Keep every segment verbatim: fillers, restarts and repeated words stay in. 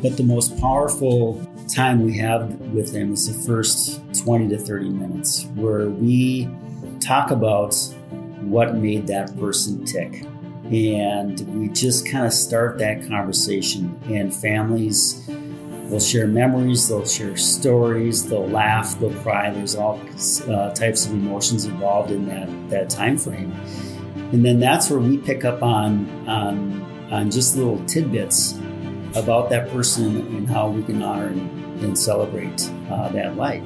But the most powerful time we have with them is the first twenty to thirty minutes where we talk about what made that person tick. And we just kind of start that conversation, and families will share memories, they'll share stories, they'll laugh, they'll cry. There's all uh, types of emotions involved in that, that time frame. And then that's where we pick up on, on, on just little tidbits about that person and how we can honor and, and celebrate uh, that life.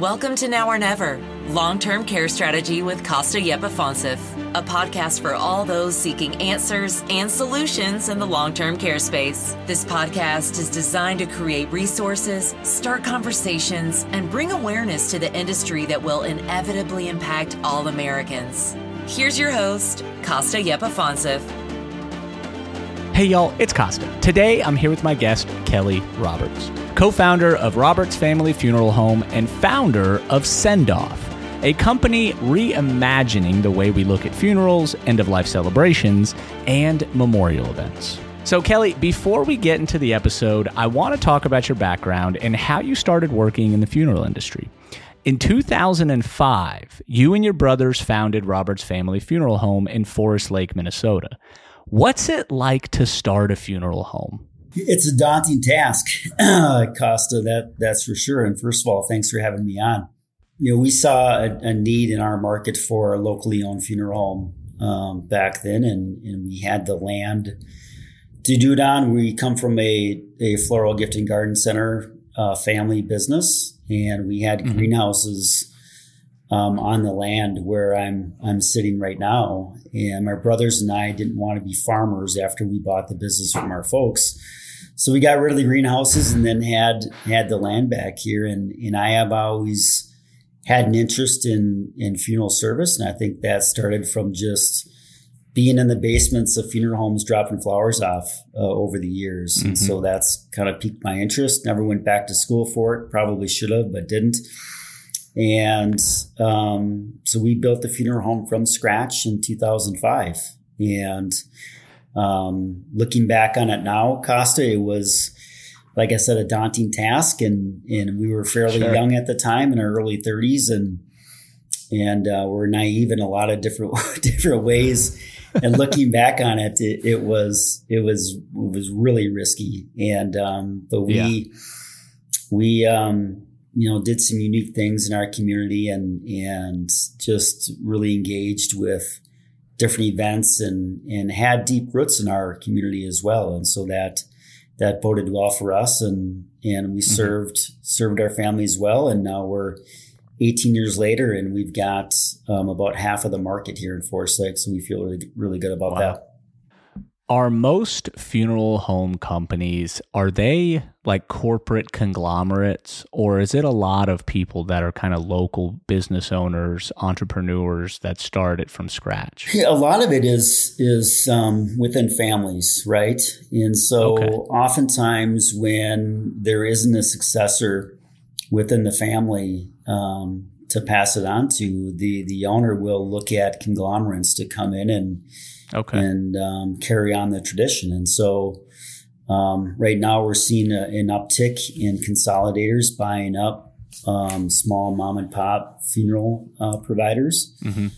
Welcome to Now or Never, Long-Term Care Strategy with Kosta Yepifantsev, a podcast for all those seeking answers and solutions in the long-term care space. This podcast is designed to create resources, start conversations, and bring awareness to the industry that will inevitably impact all Americans. Here's your host, Kosta Yepifantsev. Hey y'all, it's Kosta. Today I'm here with my guest, Kelly Roberts, co-founder of Roberts Family Funeral Home and founder of Sendoff, a company reimagining the way we look at funerals, end-of-life celebrations, and memorial events. So Kelly, before we get into the episode, I want to talk about your background and how you started working in the funeral industry. In two thousand five, you and your brothers founded Roberts Family Funeral Home in Forest Lake, Minnesota. What's it like to start a funeral home? It's a daunting task, Kosta, that, that's for sure. And first of all, thanks for having me on. You know, we saw a, a need in our market for a locally owned funeral home um, back then, and, and we had the land to do it on. We come from a, a floral gift and garden center uh, family business, and we had mm-hmm. greenhouses um, on the land where I'm I'm sitting right now. And my brothers and I didn't want to be farmers after we bought the business from our folks. So we got rid of the greenhouses and then had had the land back here. And, and I have always had an interest in, in funeral service. And I think that started from just being in the basements of funeral homes, dropping flowers off uh, over the years. Mm-hmm. And so that's kind of piqued my interest. Never went back to school for it. Probably should have, but didn't. And um, so we built the funeral home from scratch in two thousand five. And Um, looking back on it now, Kosta, it was, like I said, a daunting task, and, and we were fairly sure. young at the time, in our early thirties, and, and, uh, we're naive in a lot of different, different ways. And looking back on it, it, it was, it was, it was really risky. And, um, but we, yeah. we, um, you know, did some unique things in our community, and, and just really engaged with different events, and, and had deep roots in our community as well. And so that, that boded well for us, and, and we mm-hmm. served, served our families well. And now we're eighteen years later, and we've got um, about half of the market here in Forest Lake. So we feel really, really good about wow. that. Are most funeral home companies, are they like corporate conglomerates, or is it a lot of people that are kind of local business owners, entrepreneurs that start it from scratch? Yeah, a lot of it is is um, within families, right? And so okay. oftentimes when there isn't a successor within the family um, to pass it on to, the, the owner will look at conglomerates to come in and Okay. and um, carry on the tradition. And so um, right now we're seeing a, an uptick in consolidators buying up um, small mom and pop funeral uh, providers. Mm-hmm.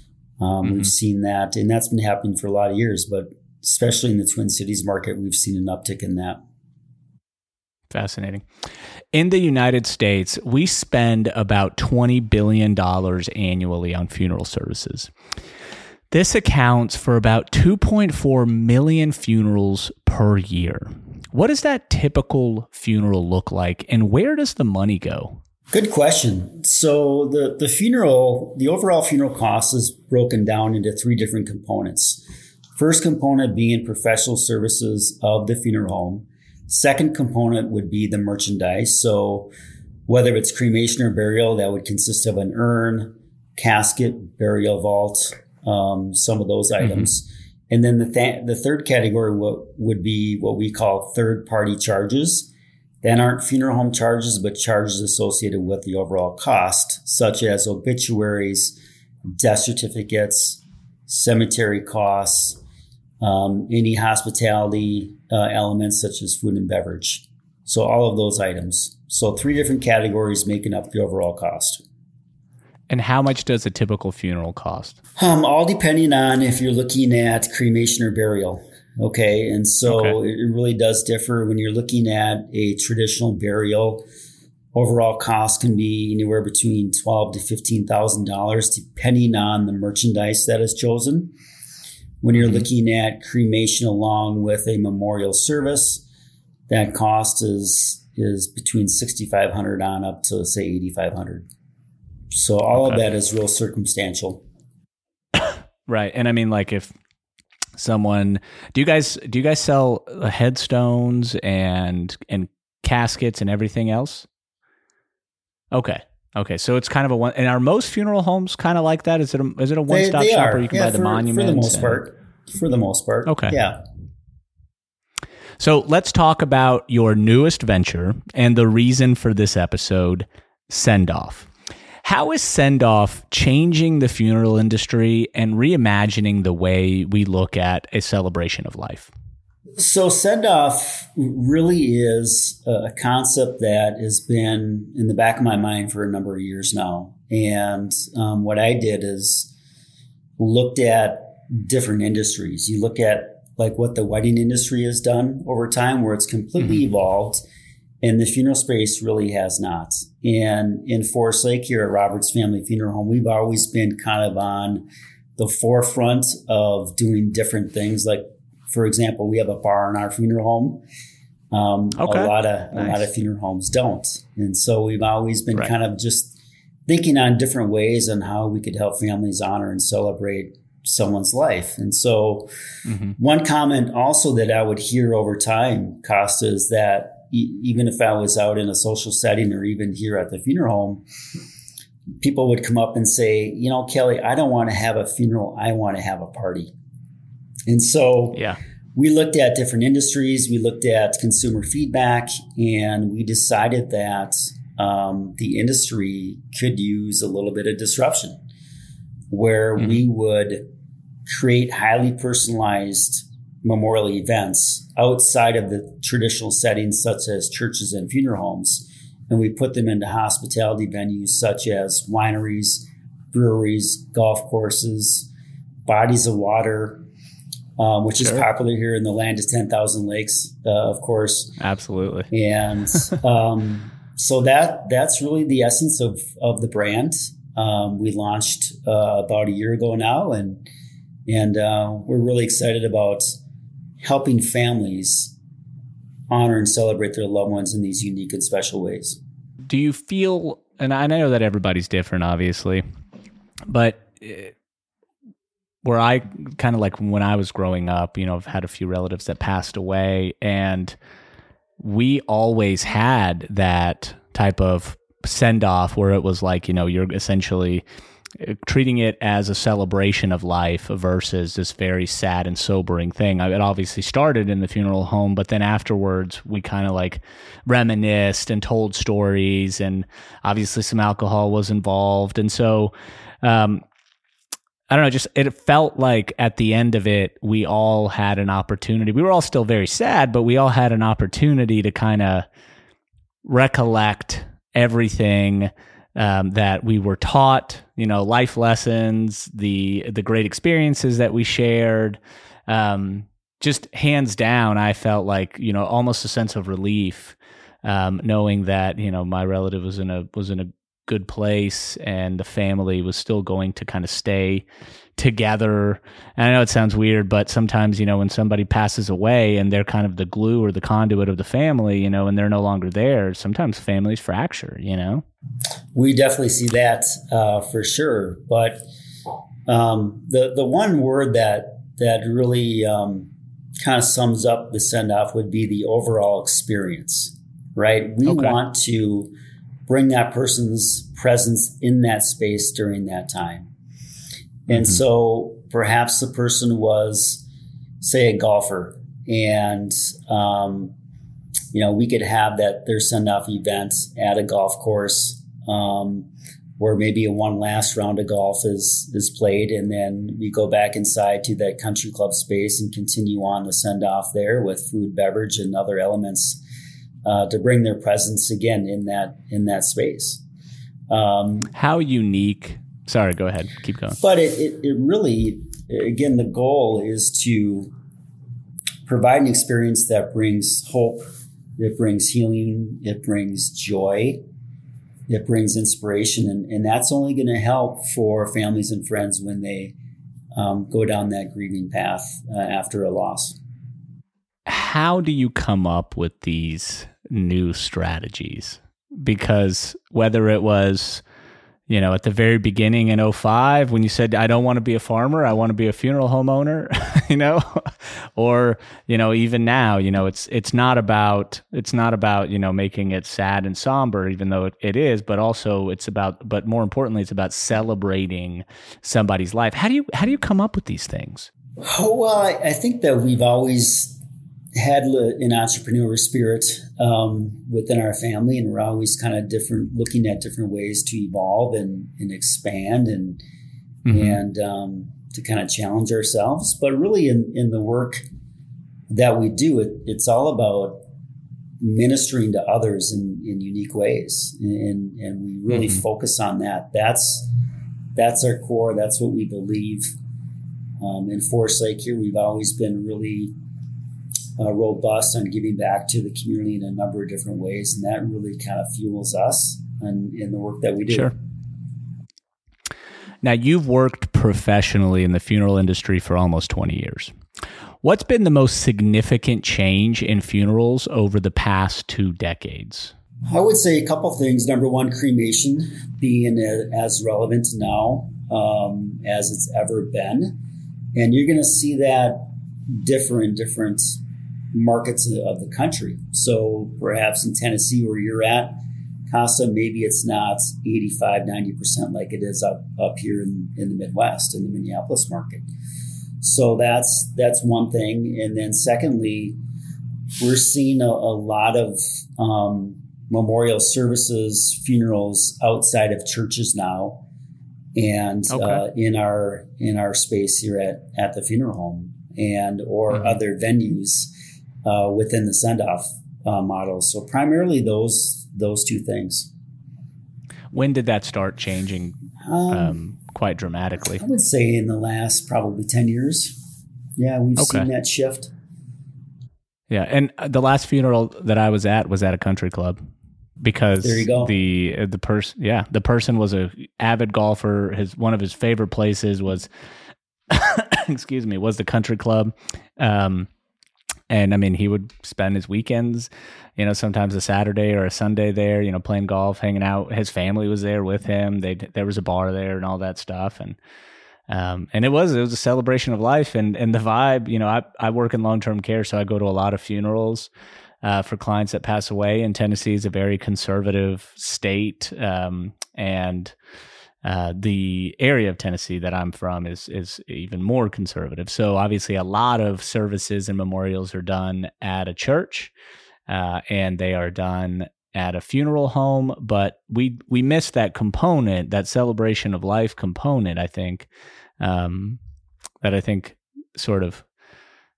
Um, mm-hmm. We've seen that, and that's been happening for a lot of years, but especially in the Twin Cities market, we've seen an uptick in that. Fascinating. In the United States, we spend about twenty billion dollars annually on funeral services. This accounts for about two point four million funerals per year. What does that typical funeral look like, and where does the money go? Good question. So the, the funeral, the overall funeral cost is broken down into three different components. First component being professional services of the funeral home. Second component would be the merchandise. So whether it's cremation or burial, that would consist of an urn, casket, burial vault, Um, some of those items. Mm-hmm. And then the th- the third category w- would be what we call third-party charges that aren't funeral home charges, but charges associated with the overall cost, such as obituaries, death certificates, cemetery costs, um, any hospitality uh, elements such as food and beverage. So all of those items. So three different categories making up the overall cost. And how much does a typical funeral cost? Um, all depending on if you're looking at cremation or burial. Okay. And so okay. it really does differ. When you're looking at a traditional burial, overall cost can be anywhere between twelve thousand dollars to fifteen thousand dollars, depending on the merchandise that is chosen. When you're mm-hmm. looking at cremation along with a memorial service, that cost is is between six thousand five hundred dollars on up to, say, eight thousand five hundred dollars. So all okay. of that is real circumstantial. Right. And I mean, like if someone, do you guys, do you guys sell headstones and, and caskets and everything else? Okay. Okay. So it's kind of a one, and are most funeral homes kind of like that? Is it a, is it a one-stop they, they shop where you can yeah, buy the for, monuments? For the most and, part. For the most part. Okay. Yeah. So let's talk about your newest venture and the reason for this episode, Sendoff. How is Sendoff changing the funeral industry and reimagining the way we look at a celebration of life? So Sendoff really is a concept that has been in the back of my mind for a number of years now. And um, what I did is looked at different industries. You look at like what the wedding industry has done over time, where it's completely mm-hmm. evolved. And the funeral space really has not. And in Forest Lake here at Roberts Family Funeral Home, we've always been kind of on the forefront of doing different things. Like, for example, we have a bar in our funeral home. Um, okay. A lot of nice. a lot of funeral homes don't. And so we've always been right. kind of just thinking on different ways on how we could help families honor and celebrate someone's life. And so mm-hmm. one comment also that I would hear over time, Kosta, is that even if I was out in a social setting or even here at the funeral home, people would come up and say, you know, Kelly, I don't want to have a funeral. I want to have a party. And so yeah. we looked at different industries. We looked at consumer feedback, and we decided that um, the industry could use a little bit of disruption where mm-hmm. we would create highly personalized memorial events outside of the traditional settings such as churches and funeral homes. And we put them into hospitality venues such as wineries, breweries, golf courses, bodies of water, um, which sure. is popular here in the land of ten thousand lakes, uh, of course. Absolutely. And um, so that that's really the essence of, of the brand. Um, we launched uh, about a year ago now, and, and uh, we're really excited about helping families honor and celebrate their loved ones in these unique and special ways. Do you feel, and I know that everybody's different, obviously, but where I kind of like when I was growing up, you know, I've had a few relatives that passed away, and we always had that type of send-off where it was like, you know, you're essentially treating it as a celebration of life versus this very sad and sobering thing. It obviously started in the funeral home, but then afterwards we kind of like reminisced and told stories, and obviously some alcohol was involved. And so, um, I don't know, just it felt like at the end of it, we all had an opportunity. We were all still very sad, but we all had an opportunity to kind of recollect everything Um, that we were taught, you know, life lessons, the the great experiences that we shared. Um, just hands down, I felt like, you know, almost a sense of relief, um, knowing that, you know, my relative was in a was in a good place, and the family was still going to kind of stay together. And I know it sounds weird, but sometimes, you know, when somebody passes away and they're kind of the glue or the conduit of the family, you know, and they're no longer there, sometimes families fracture, you know? We definitely see that uh, for sure. But um, the the one word that that really um, kind of sums up the send-off would be the overall experience, right? We okay. want to bring that person's presence in that space during that time. And mm-hmm. so perhaps the person was, say, a golfer, and, um, you know, we could have that their send-off event at a golf course. Um, where maybe a one last round of golf is is played. And then we go back inside to that country club space and continue on the send off there with food, beverage, and other elements uh, to bring their presence again in that in that space. Um, How unique. Sorry, go ahead. Keep going. But it, it, it really, again, the goal is to provide an experience that brings hope, it brings healing, it brings joy, it brings inspiration. And, and that's only going to help for families and friends when they um, go down that grieving path uh, after a loss. How do you come up with these new strategies? Because whether it was, you know, at the very beginning in oh five, when you said, I don't want to be a farmer, I want to be a funeral home owner, you know, or, you know, even now, you know, it's, it's not about, it's not about, you know, making it sad and somber, even though it, it is, but also it's about, but more importantly, it's about celebrating somebody's life. How do you, how do you come up with these things? Oh, well, I, I think that we've always had an entrepreneurial spirit um, within our family, and we're always kind of different, looking at different ways to evolve and, and expand and mm-hmm. and um, to kind of challenge ourselves. But really in, in the work that we do, it, it's all about ministering to others in, in unique ways. And, and we really mm-hmm. focus on that. That's, that's our core. That's what we believe. Um, in Forest Lake here, we've always been really Uh, robust on giving back to the community in a number of different ways. And that really kind of fuels us and in, in the work that we do. Sure. Now, you've worked professionally in the funeral industry for almost twenty years. What's been the most significant change in funerals over the past two decades? I would say a couple things. Number one, cremation being a, as relevant now um, as it's ever been. And you're going to see that differ in different markets of the country. So perhaps in Tennessee where you're at, Kosta, maybe it's not eighty-five, ninety percent like it is up, up here in, in the Midwest, in the Minneapolis market. So that's that's one thing. And then secondly, we're seeing a, a lot of um, memorial services, funerals outside of churches now, and okay. uh, in our in our space here at, at the funeral home, and or mm-hmm. other venues uh, within the Sendoff uh, model. So primarily those those two things. When did that start changing um, um, quite dramatically? I would say in the last probably ten years. Yeah, we've okay. seen that shift. Yeah, and the last funeral that I was at was at a country club. Because there you go. the the person yeah the person was a avid golfer. His one of his favorite places was excuse me, was the country club. Um, and I mean, he would spend his weekends, you know, sometimes a Saturday or a Sunday there, you know, playing golf, hanging out. His family was there with him. They, there was a bar there and all that stuff. And, um, and it was, it was a celebration of life and, and the vibe, you know, I, I work in long-term care, so I go to a lot of funerals, uh, for clients that pass away. And Tennessee is a very conservative state. Um, and, Uh, the area of Tennessee that I'm from is is even more conservative. So obviously a lot of services and memorials are done at a church uh, and they are done at a funeral home. But we we miss that component, that celebration of life component, I think, um, that I think sort of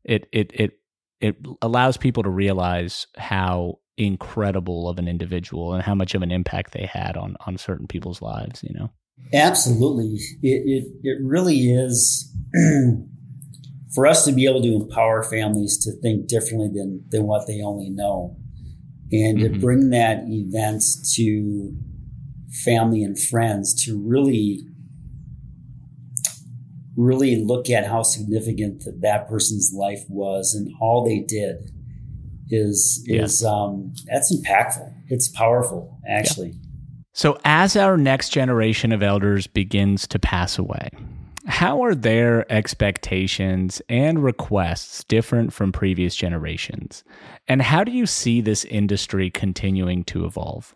it it it it allows people to realize how incredible of an individual and how much of an impact they had on on certain people's lives, you know? Absolutely. It, it, it really is for us to be able to empower families to think differently than, than what they only know, and mm-hmm. to bring that event to family and friends to really, really look at how significant that, that person's life was and all they did is, is yeah. um, that's impactful. It's powerful, actually. Yeah. So as our next generation of elders begins to pass away, how are their expectations and requests different from previous generations? And how do you see this industry continuing to evolve?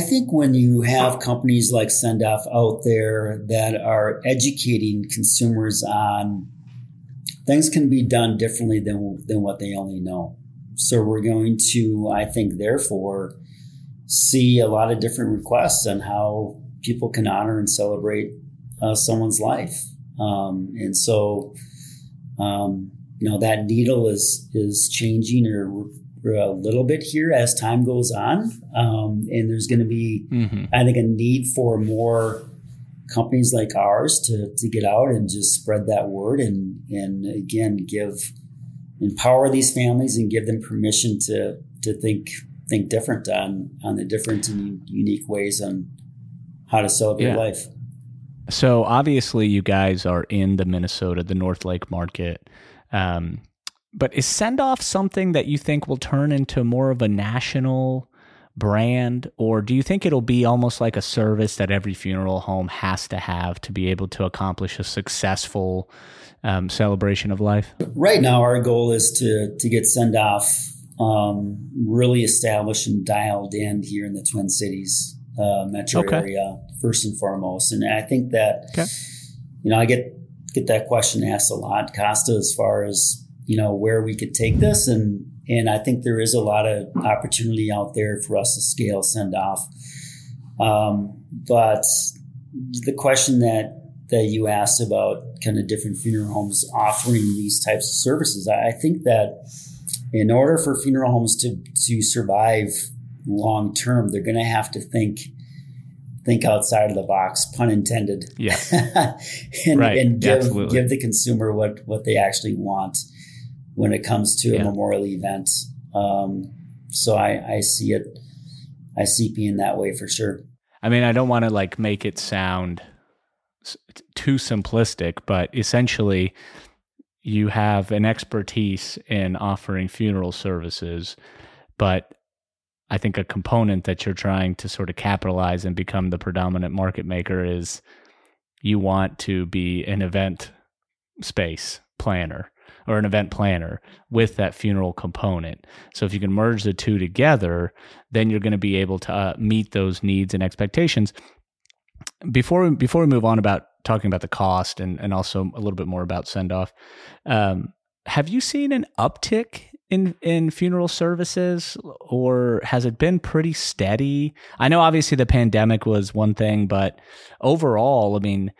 I think when you have companies like Sendoff out there that are educating consumers on things can be done differently than, than what they only know. So we're going to, I think, therefore, see a lot of different requests on how people can honor and celebrate uh, someone's life. Um, and so, um, you know, that needle is, is changing or a little bit here as time goes on. Um, and there's going to be, mm-hmm. I think, a need for more companies like ours to, to get out and just spread that word and, and again, give, empower these families and give them permission to, to think, think different on, on the different and unique ways on how to celebrate yeah. life. So obviously you guys are in the Minnesota, the North Lake market. Um, but is Sendoff something that you think will turn into more of a national brand, or do you think it'll be almost like a service that every funeral home has to have to be able to accomplish a successful um, celebration of life? Right now, our goal is to to get Sendoff um, really established and dialed in here in the Twin Cities uh, metro okay. area, first and foremost. And I think that, okay. you know, I get get that question asked a lot, Kosta, as far as, you know, where we could take this. And And I think there is a lot of opportunity out there for us to scale Sendoff. Um, but the question that, that you asked about kind of different funeral homes offering these types of services, I think that in order for funeral homes to, to survive long term, they're going to have to think think outside of the box, pun intended. Yeah. and right. and give, give the consumer what, what they actually want when it comes to yeah. a memorial event. Um, so I, I see it, I see it being that way for sure. I mean, I don't want to like make it sound too simplistic, but essentially you have an expertise in offering funeral services, but I think a component that you're trying to sort of capitalize and become the predominant market maker is you want to be an event space planner. Or an event planner with that funeral component. So if you can merge the two together, then you're going to be able to uh, meet those needs and expectations. Before we, before we move on about talking about the cost and, and also a little bit more about Sendoff, um, have you seen an uptick in, in funeral services, or has it been pretty steady? I know obviously the pandemic was one thing, but overall, I mean,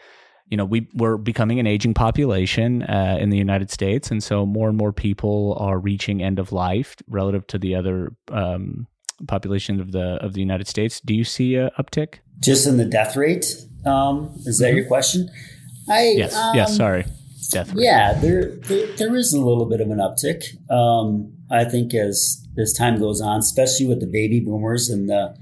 you know, we, we're becoming an aging population uh, in the United States, and so more and more people are reaching end of life relative to the other um, population of the of the United States. Do you see a uptick? Just in the death rate? Um, is that mm-hmm. your question? I yes, um, yes. Sorry, death rate. Yeah, there, there there is a little bit of an uptick. Um, I think as as time goes on, especially with the baby boomers and the.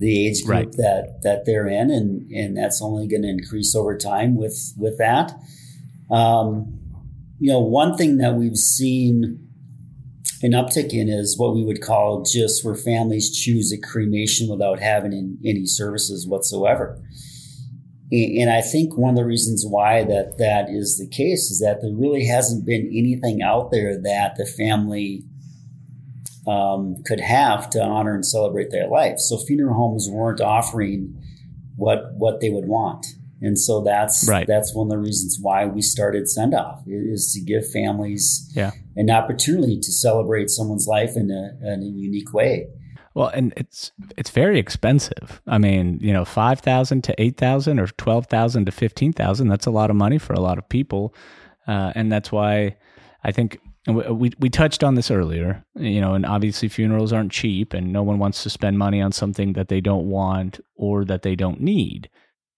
the age group right. that, that they're in, and, and that's only going to increase over time with, with that. Um, you know, one thing that we've seen an uptick in is what we would call just where families choose a cremation without having in, any services whatsoever. And, and I think one of the reasons why that, that is the case is that there really hasn't been anything out there that the family Um, could have to honor and celebrate their life. So funeral homes weren't offering what what they would want. And so that's right. that's one of the reasons why we started Sendoff, is to give families yeah. an opportunity to celebrate someone's life in a, in a unique way. Well, and it's it's very expensive. I mean, you know, five thousand dollars to eight thousand dollars or twelve thousand dollars to fifteen thousand dollars, that's a lot of money for a lot of people. Uh, and that's why I think... And we we touched on this earlier, you know, and obviously funerals aren't cheap, and no one wants to spend money on something that they don't want or that they don't need.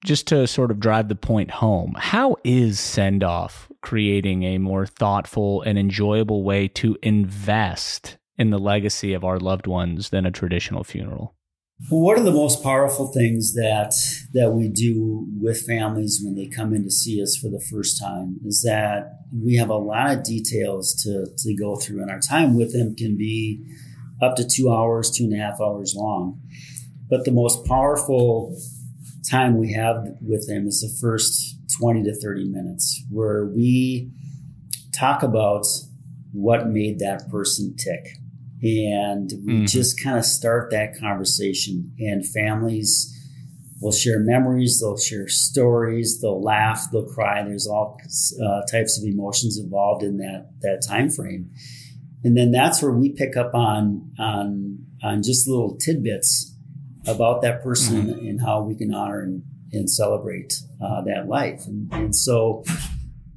Just to sort of drive the point home, how is Sendoff creating a more thoughtful and enjoyable way to invest in the legacy of our loved ones than a traditional funeral? Well, one of the most powerful things that that we do with families when they come in to see us for the first time is that we have a lot of details to, to go through, and our time with them can be up to two hours, two and a half hours long. But the most powerful time we have with them is the first twenty to thirty minutes, where we talk about what made that person tick. And we mm-hmm. just kind of start that conversation, and families will share memories, they'll share stories, they'll laugh, they'll cry. There's all uh, types of emotions involved in that, that time frame. And then that's where we pick up on, on, on just little tidbits about that person mm-hmm. and how we can honor and, and celebrate uh, that life. And, and so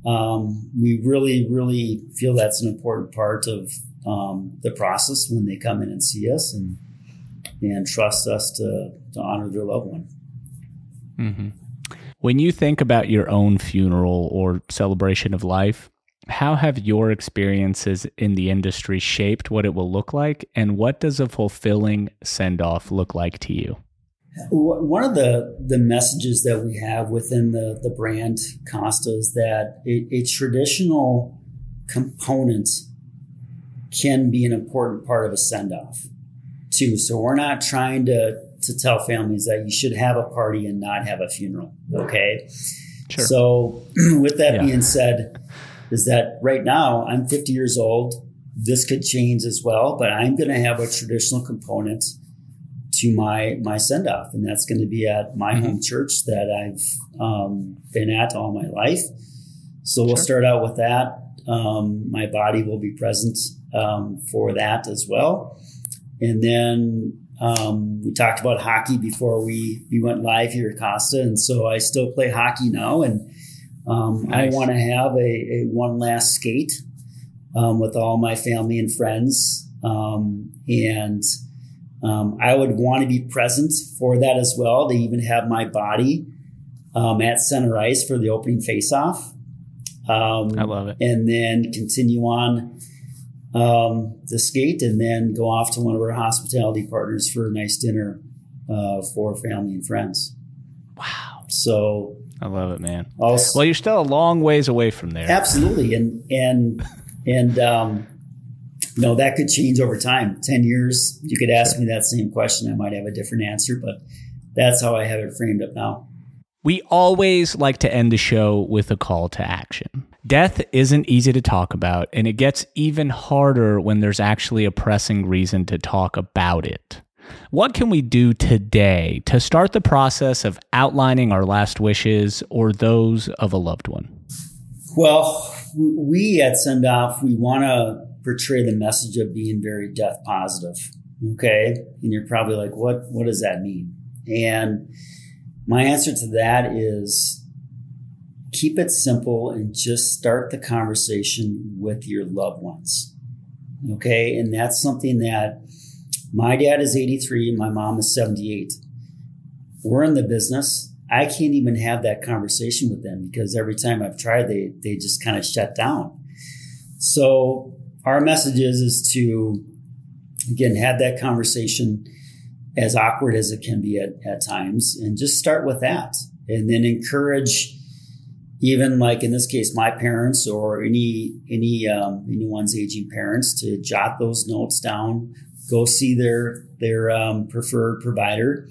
um, we really, really feel that's an important part of um, the process when they come in and see us and and trust us to, to honor their loved one. Mm-hmm. When you think about your own funeral or celebration of life, how have your experiences in the industry shaped what it will look like, and what does a fulfilling send-off look like to you? One of the, the messages that we have within the, the brand Kosta is that a, a traditional component can be an important part of a send-off too. So we're not trying to to tell families that you should have a party and not have a funeral. Okay. Sure. So with that yeah. being said, is that right now I'm fifty years old. This could change as well, but I'm going to have a traditional component to my, my send off. And that's going to be at my mm-hmm. home church that I've um, been at all my life. So sure. we'll start out with that. Um, my body will be present um, for that as well. And then, Um, we talked about hockey before we, we went live here at Kosta. And so I still play hockey now. And um, nice. I want to have a, a one last skate um, with all my family and friends. Um, and um, I would want to be present for that as well. They even have my body um, at center ice for the opening faceoff. Um, I love it. And then continue on. Um, the skate, and then go off to one of our hospitality partners for a nice dinner uh, for family and friends. Wow. So I love it, man. Also, well, you're still a long ways away from there. Absolutely. And, and, and, um, you know, that could change over time. ten years, you could ask me that same question. I might have a different answer, but that's how I have it framed up now. We always like to end the show with a call to action. Death isn't easy to talk about, and it gets even harder when there's actually a pressing reason to talk about it. What can we do today to start the process of outlining our last wishes or those of a loved one? Well, we at Sendoff, we want to portray the message of being very death positive, okay? And you're probably like, what, what does that mean? And my answer to that is keep it simple and just start the conversation with your loved ones. Okay. And that's something that my dad is eighty-three. My mom is seventy-eight. We're in the business. I can't even have that conversation with them because every time I've tried, they, they just kind of shut down. So our message is, is to, again, have that conversation as awkward as it can be at, at times, and just start with that, and then encourage even, like in this case, my parents or any any um, anyone's aging parents to jot those notes down, go see their their um, preferred provider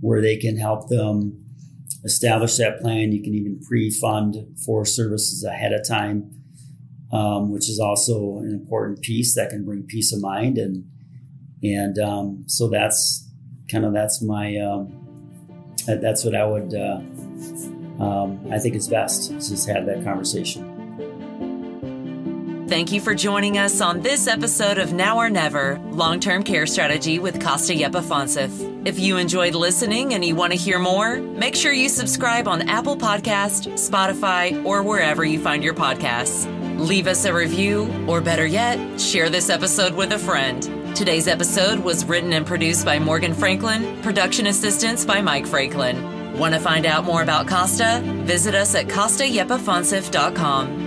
where they can help them establish that plan. You can even pre-fund for services ahead of time, um, which is also an important piece that can bring peace of mind. And and um, so that's kind of that's my um, that's what I would. Uh, Um, I think it's best to just have that conversation. Thank you for joining us on this episode of Now or Never, Long-Term Care Strategy with Kosta Yepifantsev. If you enjoyed listening and you want to hear more, make sure you subscribe on Apple Podcasts, Spotify, or wherever you find your podcasts. Leave us a review, or better yet, share this episode with a friend. Today's episode was written and produced by Morgan Franklin, production assistance by Mike Franklin. Want to find out more about Kosta? Visit us at kosta yepifantsev dot com.